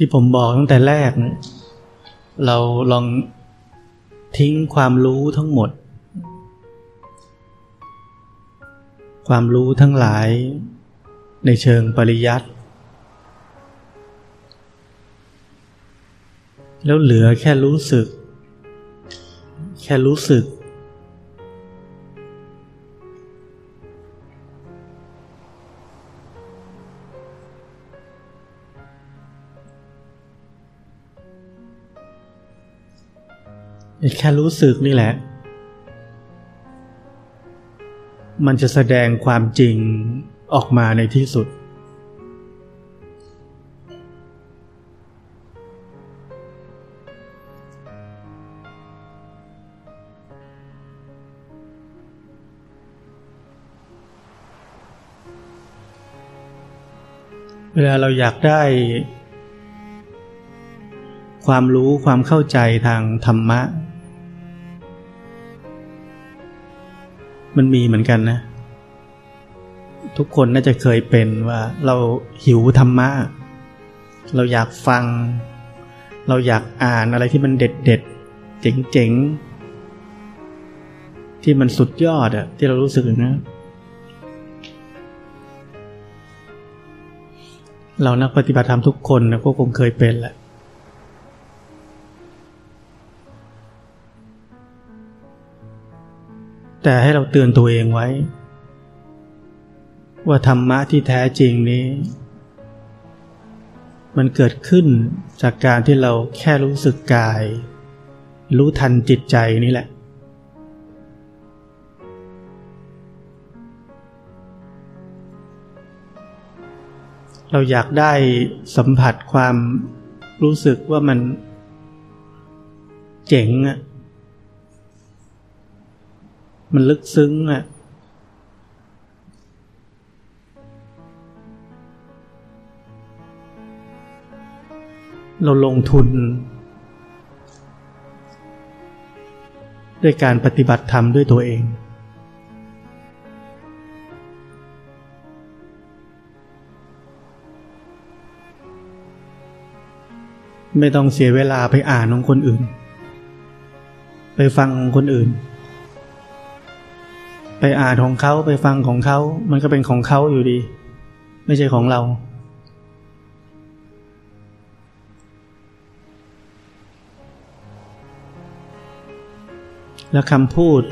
ที่ผมบอกตั้งแต่แรกเราลองทิ้งความรู้ทั้งหมดความรู้ทั้งหลายในเชิงปริยัติแล้วเหลือแค่รู้สึกนี่แหละมันจะแสดงความจริงออกมาในที่สุดเวลาเราอยากได้ความรู้ความเข้าใจทางธรรมะมันมีเหมือนกันนะทุกคนน่าจะเคยเป็นว่าเราหิวธรรมะเราอยากฟังเราอยากอ่านอะไรที่มันเด็ดๆเจ๋งๆที่มันสุดยอดอะที่เรารู้สึกนะเรานักปฏิบัติธรรมทุกคนนะพวกผมเคยเป็นแหละแต่ให้เราเตือนตัวเองไว้ว่าธรรมะที่แท้จริงนี้มันเกิดขึ้นจากการที่เราแค่รู้สึกกายรู้ทันจิตใจนี่แหละเราอยากได้สัมผัสความรู้สึกว่ามันเจ๋งอะมันลึกซึ้งอะเราลงทุนด้วยการปฏิบัติธรรมด้วยตัวเองไม่ต้องเสียเวลาไปอ่านของคนอื่นไปฟังของคนอื่นไปอ่านของเขาไปฟังของเขามันก็เป็นของเขาอยู่ดีไม่ใช่ของเราและคำพูด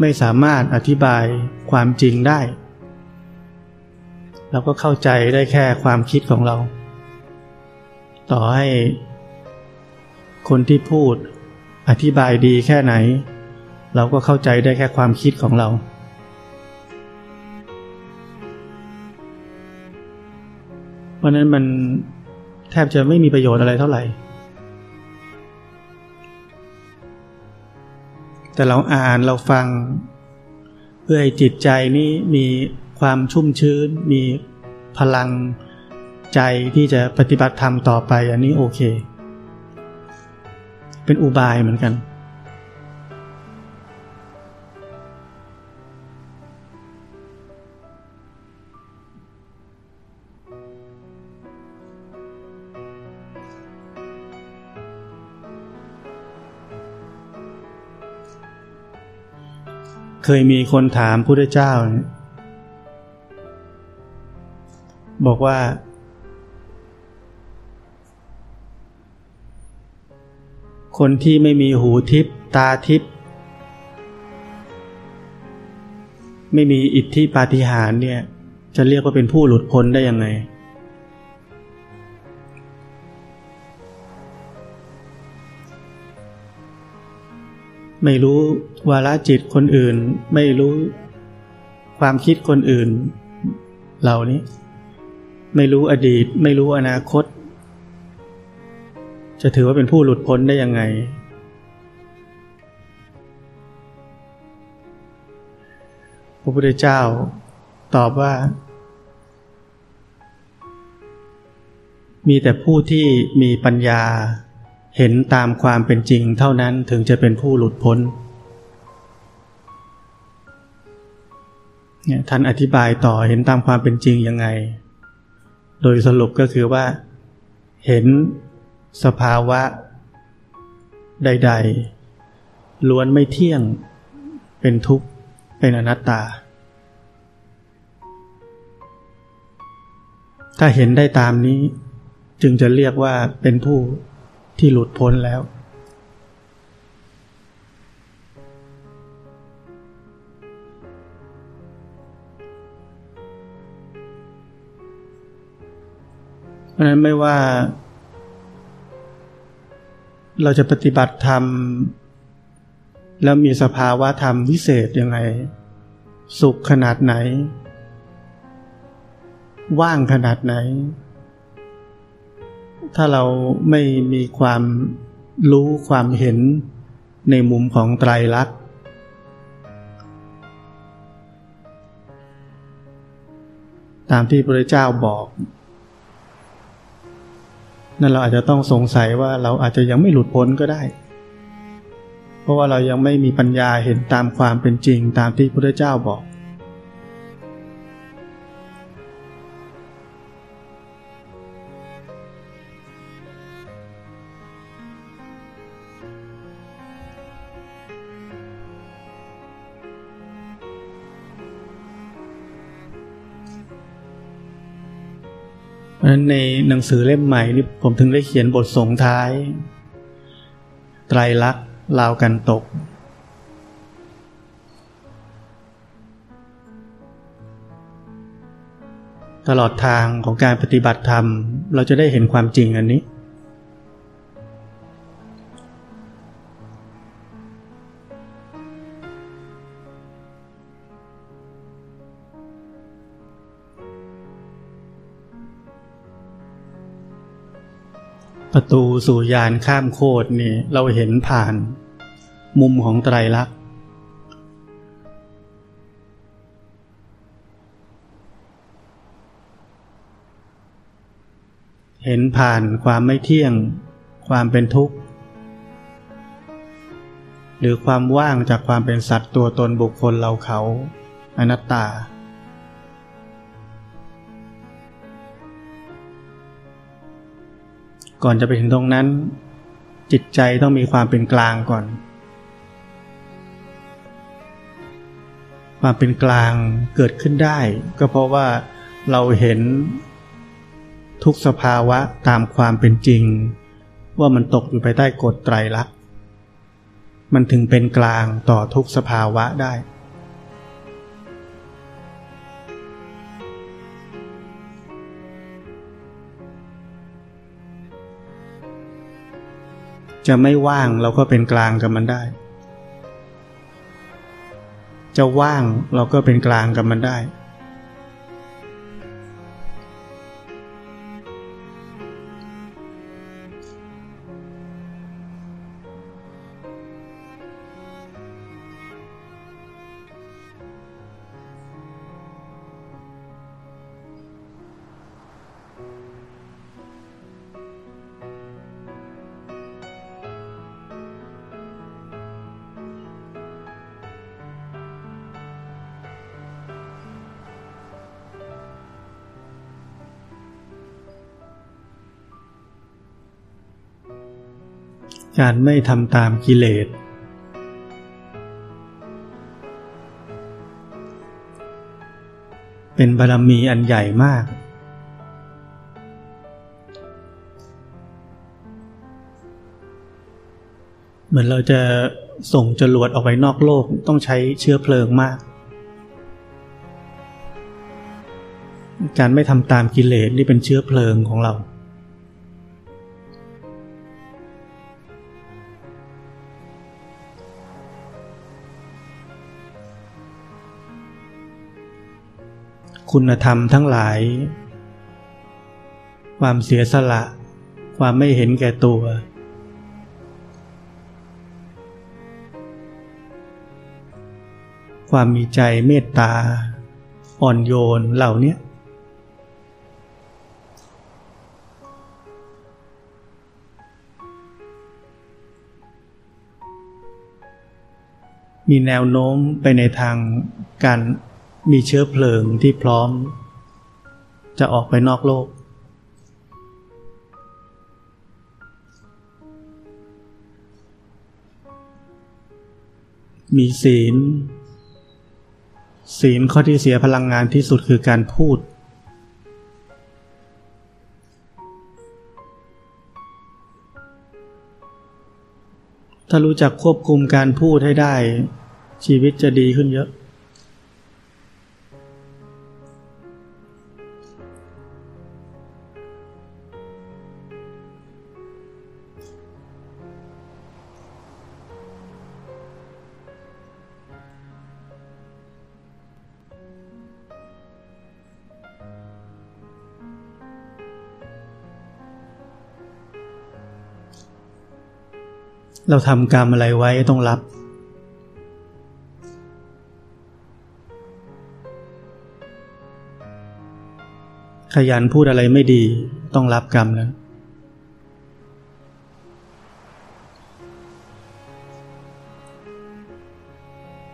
ไม่สามารถอธิบายความจริงได้เราก็เข้าใจได้แค่ความคิดของเราต่อให้คนที่พูดอธิบายดีแค่ไหนเราก็เข้าใจได้แค่ความคิดของเราเพราะนั้นมันแทบจะไม่มีประโยชน์อะไรเท่าไหร่แต่เราอ่านเราฟังเพื่อให้จิตใจนี้มีความชุ่มชื้นมีพลังใจที่จะปฏิบัติธรรมต่อไปอันนี้โอเคเป็นอุบายเหมือนกันเคยมีคนถามพุทธเจ้าบอกว่าคนที่ไม่มีหูทิพย์ตาทิพย์ไม่มีอิทธิปาฏิหาริย์เนี่ยจะเรียกว่าเป็นผู้หลุดพ้นได้ยังไงไม่รู้วาระจิตคนอื่นไม่รู้ความคิดคนอื่นเหล่านี้ไม่รู้อดีตไม่รู้อนาคตจะถือว่าเป็นผู้หลุดพ้นได้ยังไงพระพุทธเจ้าตอบว่ามีแต่ผู้ที่มีปัญญาเห็นตามความเป็นจริงเท่านั้นถึงจะเป็นผู้หลุดพ้นเนี่ยท่านอธิบายต่อเห็นตามความเป็นจริงยังไงโดยสรุปก็คือว่า เห็นสภาวะใดๆล้วนไม่เที่ยงเป็นทุกข์เป็นอนัตตาถ้าเห็นได้ตามนี้จึงจะเรียกว่าเป็นผู้ที่หลุดพ้นแล้วเพราะฉะนั้นไม่ว่าเราจะปฏิบัติธรรมแล้วมีสภาวะธรรมวิเศษยังไงสุขขนาดไหนว่างขนาดไหนถ้าเราไม่มีความรู้ความเห็นในมุมของไตรลักษณ์ตามที่พระพุทธเจ้าบอกนั่นเราอาจจะต้องสงสัยว่าเราอาจจะยังไม่หลุดพ้นก็ได้เพราะว่าเรายังไม่มีปัญญาเห็นตามความเป็นจริงตามที่พระพุทธเจ้าบอกในหนังสือเล่มใหม่นี่ผมถึงได้เขียนบทส่งท้ายไตรลักษณ์ราวกันตกตลอดทางของการปฏิบัติธรรมเราจะได้เห็นความจริงอันนี้ประตูสู่ญาณข้ามโคตรนี่เราเห็นผ่านมุมของไตรลักษณ์เห็นผ่านความไม่เที่ยงความเป็นทุกข์หรือความว่างจากความเป็นสัตว์ตัวตนบุคคลเราเขาอนัตตาก่อนจะไปถึงตรงนั้นจิตใจต้องมีความเป็นกลางก่อนความเป็นกลางเกิดขึ้นได้ก็เพราะว่าเราเห็นทุกสภาวะตามความเป็นจริงว่ามันตกอยู่ภายใต้กฎไตรลักษณ์มันถึงเป็นกลางต่อทุกสภาวะได้จะไม่ว่างเราก็เป็นกลางกับมันได้จะว่างเราก็เป็นกลางกับมันได้การไม่ทำตามกิเลสเป็นบารมีอันใหญ่มากเหมือนเราจะส่งจรวดออกไปนอกโลกต้องใช้เชื้อเพลิงมากการไม่ทำตามกิเลสนี่เป็นเชื้อเพลิงของเราคุณธรรมทั้งหลายความเสียสละความไม่เห็นแก่ตัวความมีใจเมตตาอ่อนโยนเหล่านี้มีแนวโน้มไปในทางการมีเชื้อเพลิงที่พร้อมจะออกไปนอกโลก มีศีลข้อที่เสียพลังงานที่สุดคือการพูดถ้ารู้จักควบคุมการพูดให้ได้ชีวิตจะดีขึ้นเยอะเราทำกรรมอะไรไว้ต้องรับขยันพูดอะไรไม่ดีต้องรับกรรมนะ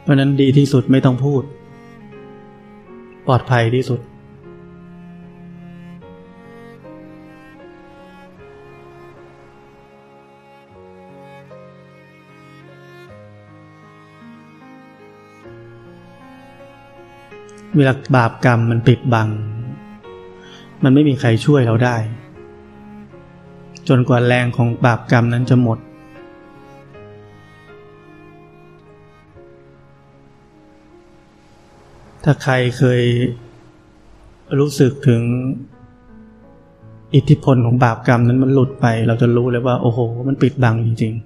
เพราะนั้นดีที่สุดไม่ต้องพูดปลอดภัยที่สุดเวลาบาปกรรมมันปิดบังมันไม่มีใครช่วยเราได้จนกว่าแรงของบาปกรรมนั้นจะหมดถ้าใครเคยรู้สึกถึงอิทธิพลของบาปกรรมนั้นมันหลุดไปเราจะรู้เลยว่าโอ้โหมันปิดบังจริงๆ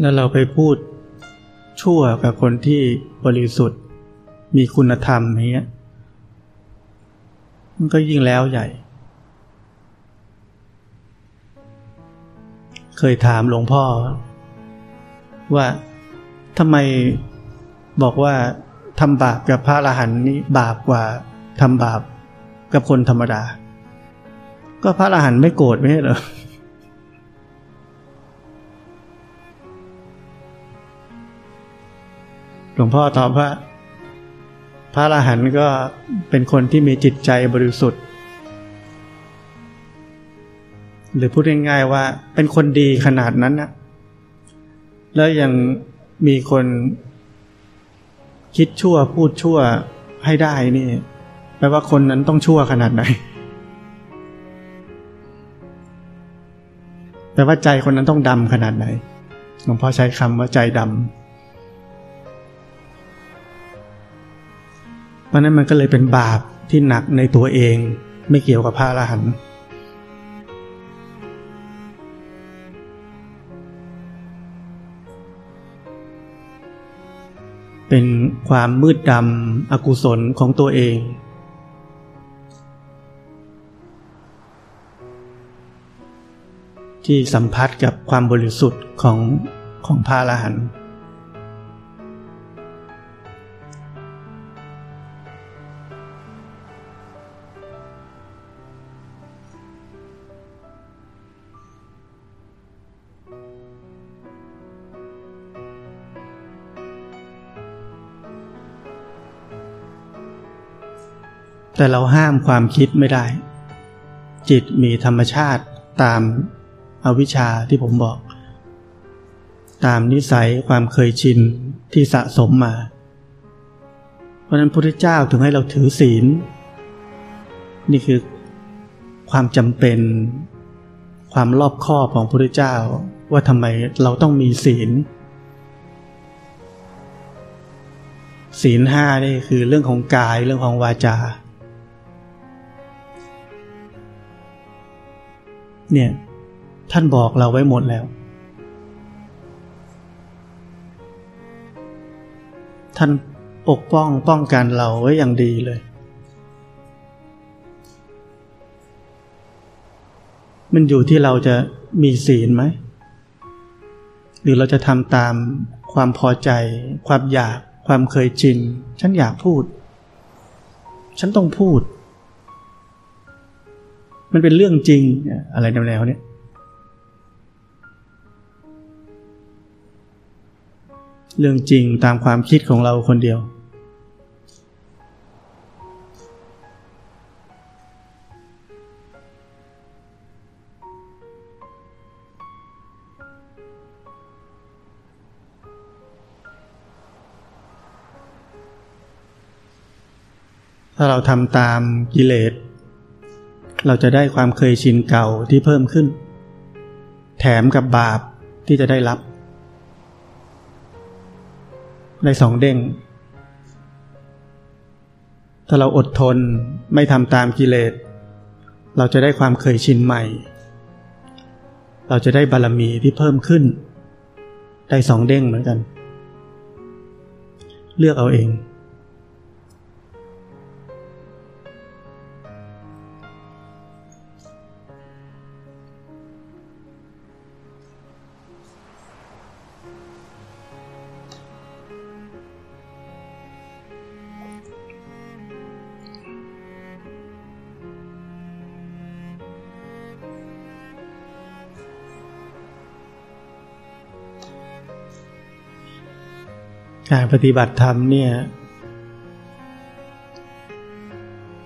แล้วเราไปพูดชั่วกับคนที่บริสุทธิ์มีคุณธรรมอย่างเงี้ยมันก็ยิ่งแล้วใหญ่เคยถามหลวงพ่อว่าทำไมบอกว่าทำบาปกับพระอรหันต์นี่บาปกว่าทำบาปกับคนธรรมดาก็พระอรหันต์ไม่โกรธไม่ใช่เหรอหลวงพ่อตอบว่าพระอรหันต์ก็เป็นคนที่มีจิตใจบริสุทธิ์หรือพูดง่ายๆว่าเป็นคนดีขนาดนั้นนะแล้วยังมีคนคิดชั่วพูดชั่วให้ได้นี่แปลว่าคนนั้นต้องชั่วขนาดไหนแปลว่าใจคนนั้นต้องดำขนาดไหนหลวงพ่อใช้คำว่าใจดำเพราะนั้นมันก็เลยเป็นบาปที่หนักในตัวเองไม่เกี่ยวกับพระอรหันต์เป็นความมืดดำอกุศลของตัวเองที่สัมผัสกับความบริสุทธิ์ของพระอรหันต์แต่เราห้ามความคิดไม่ได้จิตมีธรรมชาติตามอวิชชาที่ผมบอกตามนิสัยความเคยชินที่สะสมมาเพราะนั้นพระพุทธเจ้าถึงให้เราถือศีลนี่คือความจำเป็นความรอบคอบของพระพุทธเจ้าว่าทำไมเราต้องมีศีลศีล 5นี่คือเรื่องของกายเรื่องของวาจาเนี่ยท่านบอกเราไว้หมดแล้วท่านปกป้องกันเราไว้อย่างดีเลยมันอยู่ที่เราจะมีศีลไหมหรือเราจะทำตามความพอใจความอยากความเคยชินฉันอยากพูดฉันต้องพูดมันเป็นเรื่องจริงอะไรแนวๆนี้ เรื่องจริงตามความคิดของเราคนเดียวถ้าเราทำตามกิเลสเราจะได้ความเคยชินเก่าที่เพิ่มขึ้นแถมกับบาปที่จะได้รับได้สองเด้งถ้าเราอดทนไม่ทำตามกิเลสเราจะได้ความเคยชินใหม่เราจะได้บารมีที่เพิ่มขึ้นได้สองเด้งเหมือนกันเลือกเอาเองการปฏิบัติธรรมเนี่ย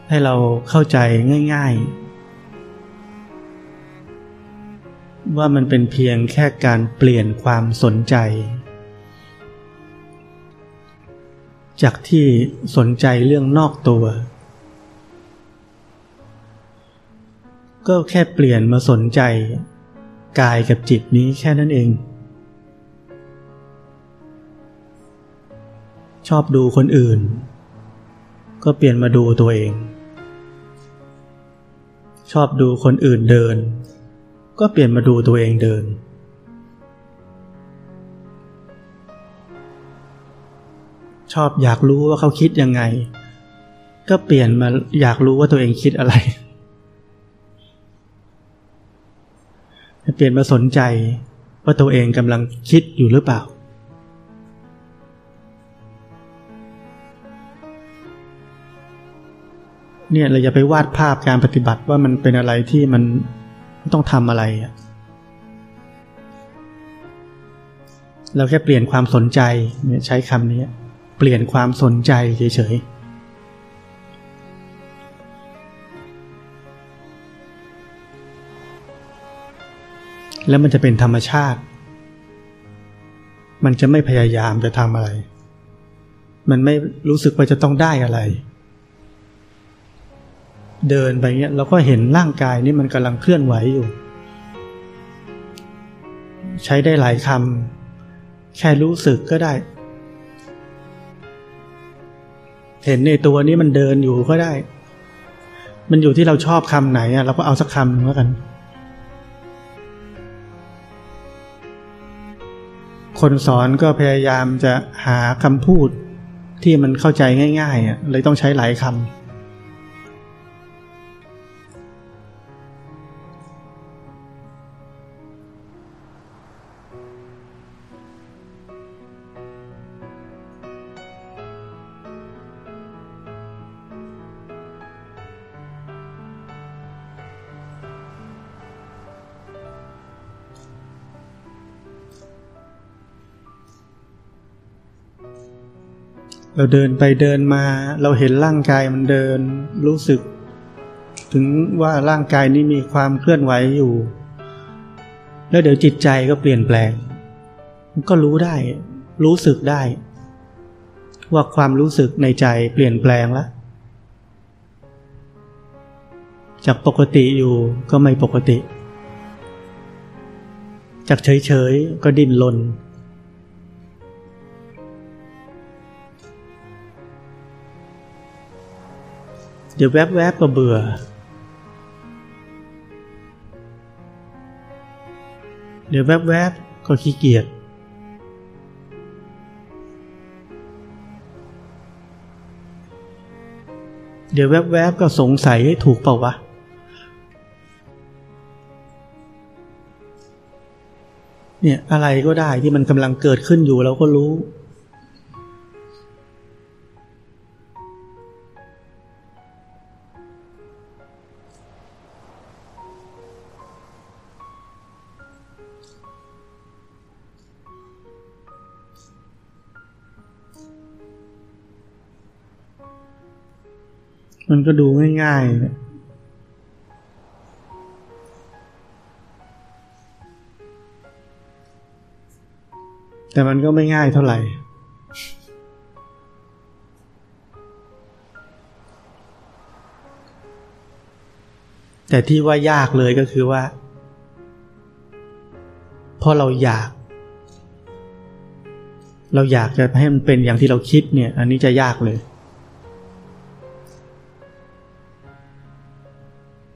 ให้เราเข้าใจง่ายๆว่ามันเป็นเพียงแค่การเปลี่ยนความสนใจจากที่สนใจเรื่องนอกตัวก็แค่เปลี่ยนมาสนใจกายกับจิตนี้แค่นั้นเองชอบดูคนอื่นก็เปลี่ยนมาดูตัวเองชอบดูคนอื่นเดินก็เปลี่ยนมาดูตัวเองเดินชอบอยากรู้ว่าเขาคิดยังไงก็เปลี่ยนมาอยากรู้ว่าตัวเองคิดอะไรเปลี่ยนมาสนใจว่าตัวเองกำลังคิดอยู่หรือเปล่าเนี่ยเราอย่าไปวาดภาพการปฏิบัติว่ามันเป็นอะไรที่มันไม่ต้องทำอะไรเราแค่เปลี่ยนความสนใจเนี่ยใช้คำนี้เปลี่ยนความสนใจเฉยๆแล้วมันจะเป็นธรรมชาติมันจะไม่พยายามจะทำอะไรมันไม่รู้สึกว่าจะต้องได้อะไรเดินไปเงี้ยเราก็เห็นร่างกายนี่มันกำลังเคลื่อนไหวอยู่ใช้ได้หลายคำแค่รู้สึกก็ได้เห็นในตัวนี้มันเดินอยู่ก็ได้มันอยู่ที่เราชอบคำไหนอ่ะเราก็เอาสักคำหนึ่งแล้วกันคนสอนก็พยายามจะหาคำพูดที่มันเข้าใจง่ายๆอ่ะเลยต้องใช้หลายคำเราเดินไปเดินมาเราเห็นร่างกายมันเดินรู้สึกถึงว่าร่างกายนี้มีความเคลื่อนไหวอยู่แล้วเดี๋ยวจิตใจก็เปลี่ยนแปลงมันก็รู้ได้รู้สึกได้ว่าความรู้สึกในใจเปลี่ยนแปลงละจากปกติอยู่ก็ไม่ปกติจากเฉยๆก็ดิ้นรนเดี๋ยวแวบๆก็เบื่อเดี๋ยวแวบๆก็ขี้เกียจเดี๋ยวแวบๆก็สงสัยให้ถูกเปล่าวะเนี่ยอะไรก็ได้ที่มันกำลังเกิดขึ้นอยู่เราก็รู้ มันก็ดูง่ายๆนะแต่มันก็ไม่ง่ายเท่าไหร่แต่ที่ว่ายากเลยก็คือว่าเพราะเราอยากจะให้มันเป็นอย่างที่เราคิดเนี่ยอันนี้จะยากเลย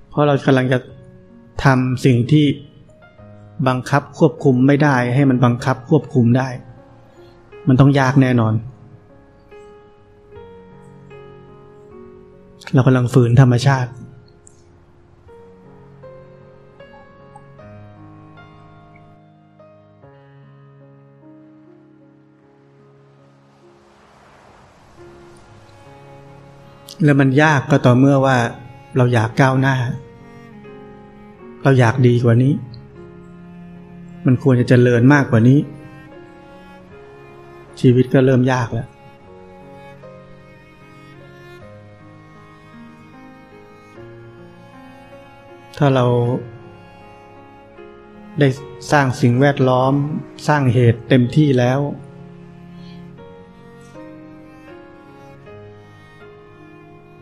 เพราะเรากำลังจะทำสิ่งที่บังคับควบคุมไม่ได้ให้มันบังคับควบคุมได้มันต้องยากแน่นอนเรากำลังฝืนธรรมชาติแล้วมันยากก็ต่อเมื่อว่าเราอยากก้าวหน้าเราอยากดีกว่านี้มันควรจะเจริญมากกว่านี้ชีวิตก็เริ่มยากแล้วถ้าเราได้สร้างสิ่งแวดล้อมสร้างเหตุเต็มที่แล้ว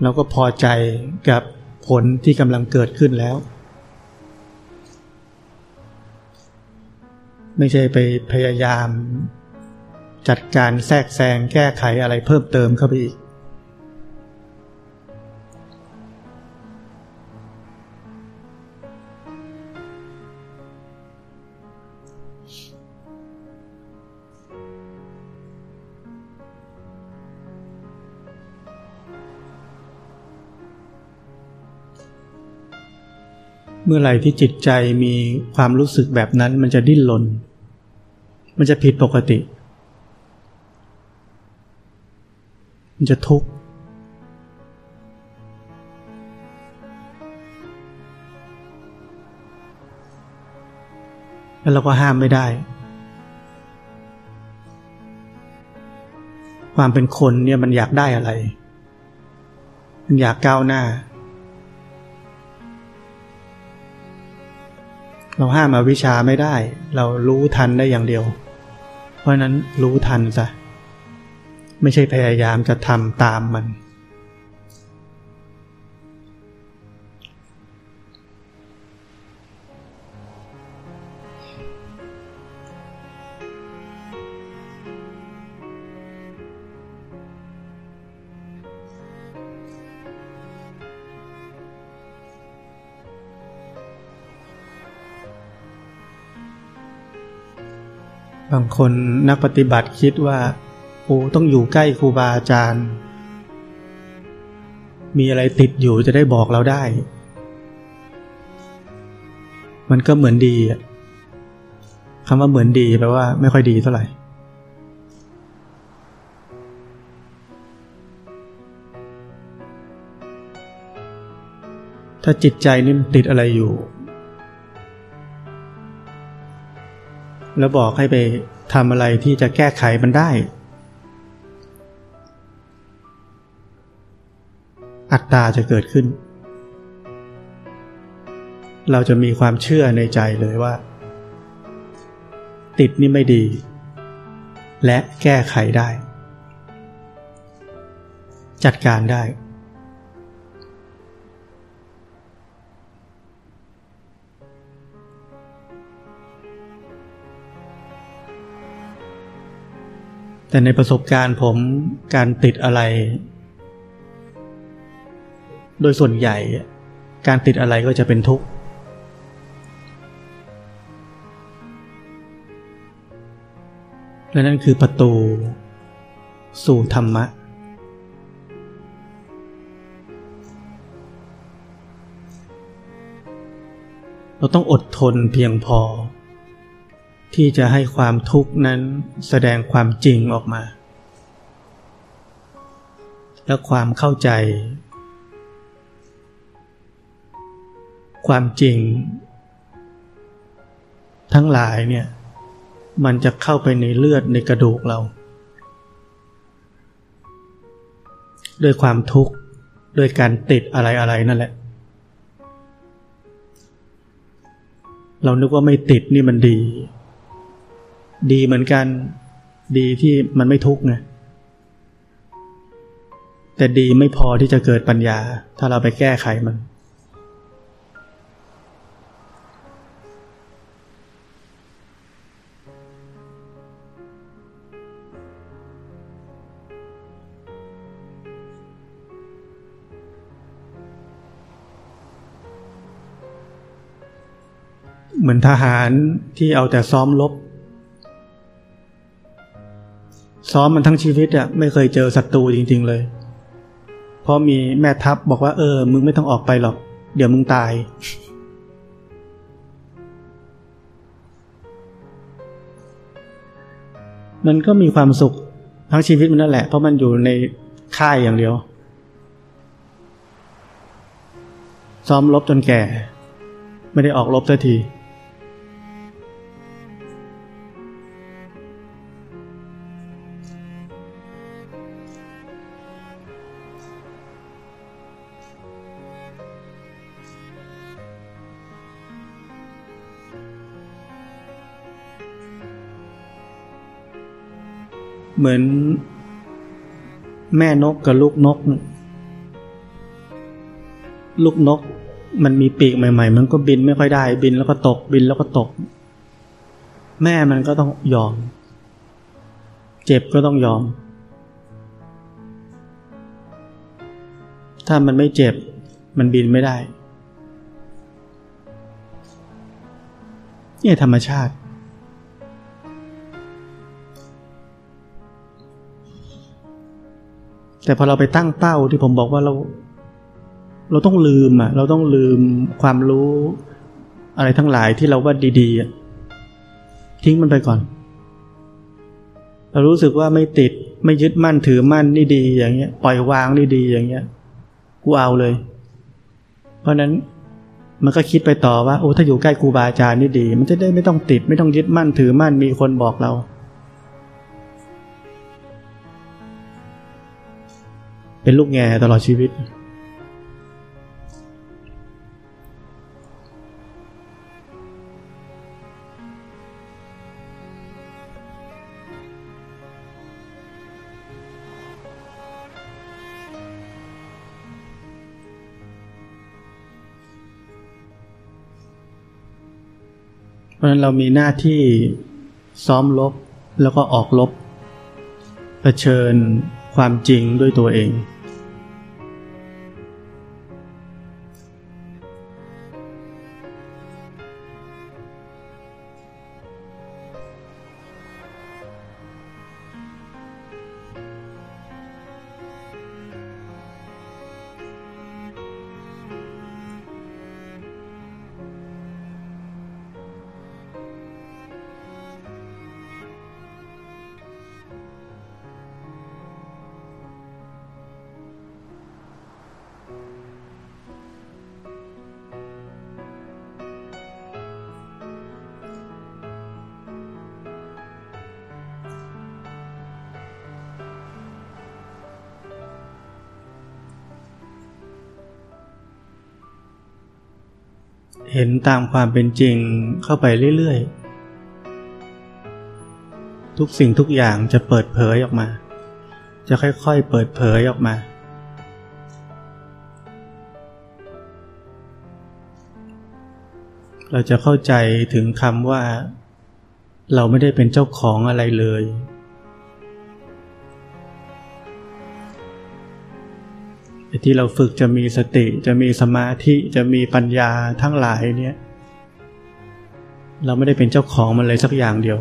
เราก็พอใจกับผลที่กำลังเกิดขึ้นแล้วไม่ใช่ไปพยายามจัดการแทรกแซงแก้ไขอะไรเพิ่มเติมเข้าไปอีกเมื่อไหร่ที่จิตใจมีความรู้สึกแบบนั้นมันจะดิ้นรนมันจะผิดปกติมันจะทุกข์แล้วเราก็ห้ามไม่ได้ความเป็นคนเนี่ยมันอยากได้อะไรมันอยากก้าวหน้าเราห้ามอวิชชาไม่ได้เรารู้ทันได้อย่างเดียวเพราะนั้นรู้ทันซะไม่ใช่พยายามจะทำตามมันบางคนนักปฏิบัติคิดว่าโอ้ต้องอยู่ใกล้ครูบาอาจารย์มีอะไรติดอยู่จะได้บอกเราได้มันก็เหมือนดีคำว่าเหมือนดีแปลว่าไม่ค่อยดีเท่าไหร่ถ้าจิตใจนี่มันติดอะไรอยู่แล้วบอกให้ไปทำอะไรที่จะแก้ไขมันได้อัตตาจะเกิดขึ้นเราจะมีความเชื่อในใจเลยว่าติดนี่ไม่ดีและแก้ไขได้จัดการได้แต่ในประสบการณ์ผมการติดอะไรโดยส่วนใหญ่การติดอะไรก็จะเป็นทุกข์และนั่นคือประตูสู่ธรรมะเราต้องอดทนเพียงพอที่จะให้ความทุกข์นั้นแสดงความจริงออกมาและความเข้าใจความจริงทั้งหลายเนี่ยมันจะเข้าไปในเลือดในกระดูกเราด้วยความทุกข์ ด้วยการติดอะไรๆนั่นแหละเรานึกว่าไม่ติดนี่มันดีเหมือนกันดีที่มันไม่ทุกข์ไงแต่ดีไม่พอที่จะเกิดปัญญาถ้าเราไปแก้ไขมันเหมือนทหารที่เอาแต่ซ้อมรบซ้อมมันทั้งชีวิตอ่ะไม่เคยเจอศัตรูจริงๆเลยเพราะมีแม่ทัพบอกว่ามึงไม่ต้องออกไปหรอกเดี๋ยวมึงตายมันก็มีความสุขทั้งชีวิตมันนั่นแหละเพราะมันอยู่ในค่ายอย่างเดียวซ้อมรบจนแก่ไม่ได้ออกรบสักทีเหมือนแม่นกกับลูกนกลูกนกมันมีปีกใหม่ๆมันก็บินไม่ค่อยได้บินแล้วก็ตกบินแล้วก็ตกแม่มันก็ต้องยอมเจ็บก็ต้องยอมถ้ามันไม่เจ็บมันบินไม่ได้นี่ธรรมชาติแต่พอเราไปตั้งเป้าที่ผมบอกว่าเราต้องลืมเราต้องลืมความรู้อะไรทั้งหลายที่เราว่าดีๆทิ้งมันไปก่อนเรารู้สึกว่าไม่ติดไม่ยึดมั่นถือมั่นนี่ดีอย่างเงี้ยปล่อยวางนี่ดีอย่างเงี้ยกูเอาเลยเพราะนั้นมันก็คิดไปต่อว่าโอ้ถ้าอยู่ใกล้ครูบาอาจารย์นี่ดีมันจะได้ไม่ต้องติดไม่ต้องยึดมั่นถือมั่นมีคนบอกเราเป็นลูกแง่ตลอดชีวิตเพราะฉะนั้นเรามีหน้าที่ซ้อมรบแล้วก็ออกรบเผชิญความจริงด้วยตัวเองเห็นตามความเป็นจริงเข้าไปเรื่อยๆทุกสิ่งทุกอย่างจะเปิดเผยออกมาจะค่อยๆเปิดเผยออกมาเราจะเข้าใจถึงคำว่าเราไม่ได้เป็นเจ้าของอะไรเลยที่เราฝึกจะมีสติจะมีสมาธิจะมีปัญญาทั้งหลายเนี่ยเราไม่ได้เป็นเจ้าของมันเลยสักอย่างเดียว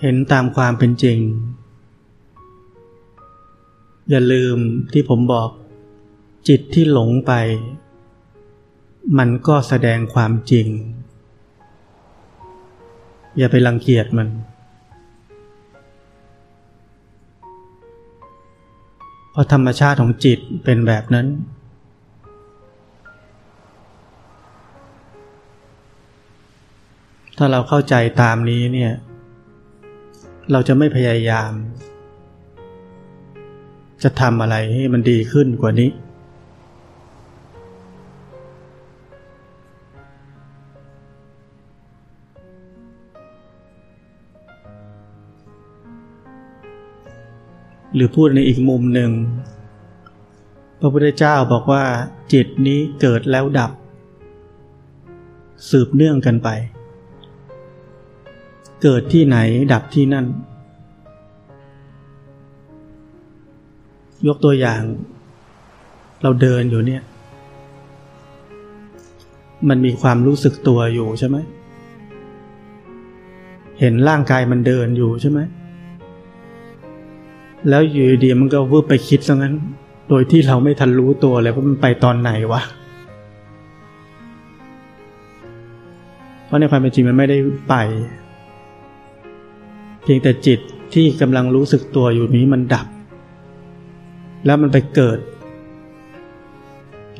เห็นตามความเป็นจริงอย่าลืมที่ผมบอกจิตที่หลงไปมันก็แสดงความจริงอย่าไปรังเกียจมันเพราะธรรมชาติของจิตเป็นแบบนั้นถ้าเราเข้าใจตามนี้เนี่ยเราจะไม่พยายามจะทำอะไรให้มันดีขึ้นกว่านี้หรือพูดในอีกมุมหนึ่งพระพุทธเจ้าบอกว่าจิตนี้เกิดแล้วดับสืบเนื่องกันไปเกิดที่ไหนดับที่นั่นยกตัวอย่างเราเดินอยู่เนี่ยมันมีความรู้สึกตัวอยู่ใช่ไหมเห็นร่างกายมันเดินอยู่ใช่ไหมแล้วอยู่ดีมันก็วืบไปคิดซะงั้นโดยที่เราไม่ทันรู้ตัวเลยว่ามันไปตอนไหนวะเพราะในความเป็นจริงมันไม่ได้ไปเพียงแต่จิตที่กำลังรู้สึกตัวอยู่นี้มันดับแล้วมันไปเกิด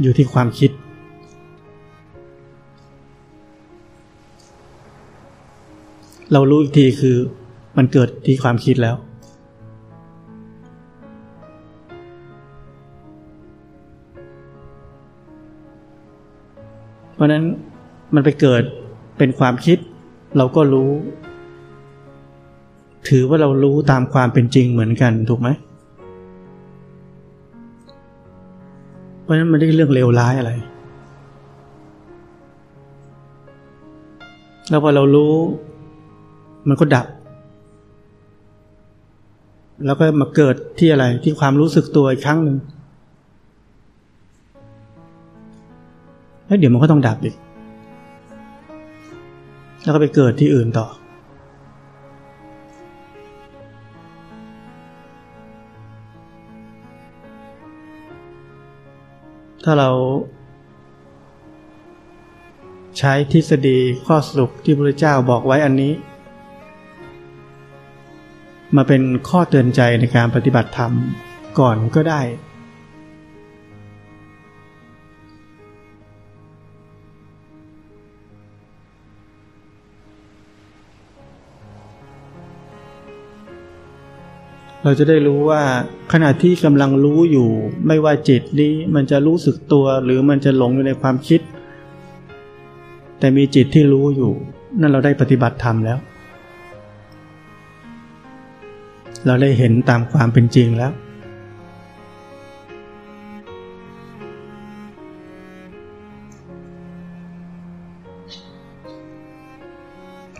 อยู่ที่ความคิดเรารู้อีกทีคือมันเกิดที่ความคิดแล้วเพราะนั้นมันไปเกิดเป็นความคิดเราก็รู้ถือว่าเรารู้ตามความเป็นจริงเหมือนกันถูกไหมเพราะนั้นมันไม่ได้เรื่องเลวร้ายอะไรแล้วพอเรารู้มันก็ดับแล้วก็มาเกิดที่อะไรที่ความรู้สึกตัวอีกครั้งหนึ่งแล้วเดี๋ยวมันก็ต้องดับอีกแล้วก็ไปเกิดที่อื่นต่อถ้าเราใช้ทฤษฎีข้อสรุปที่พระพุทธเจ้าบอกไว้อันนี้มาเป็นข้อเตือนใจในการปฏิบัติธรรมก่อนก็ได้เราจะได้รู้ว่าขณะที่กำลังรู้อยู่ไม่ว่าจิตนี้มันจะรู้สึกตัวหรือมันจะหลงอยู่ในความคิดแต่มีจิตที่รู้อยู่นั่นเราได้ปฏิบัติธรรมแล้วเราได้เห็นตามความเป็นจริงแล้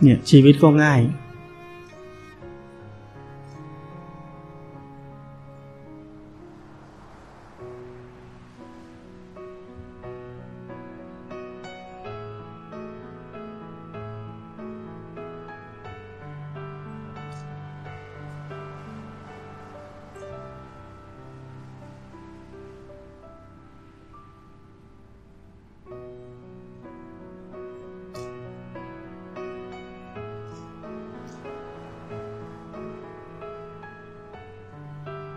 วเนี่ยชีวิตก็ง่าย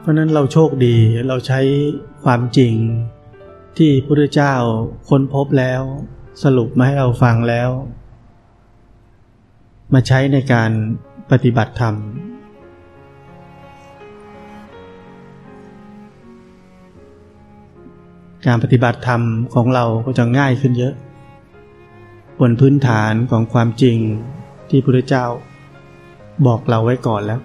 เพราะนั้นเราโชคดีเราใช้ความจริงที่พระพุทธเจ้าค้นพบแล้วสรุปมาให้เราฟังแล้วมาใช้ในการปฏิบัติธรรมการปฏิบัติธรรมของเราก็จะง่ายขึ้นเยอะบนพื้นฐานของความจริงที่พระพุทธเจ้าบอกเราไว้ก่อนแล้ว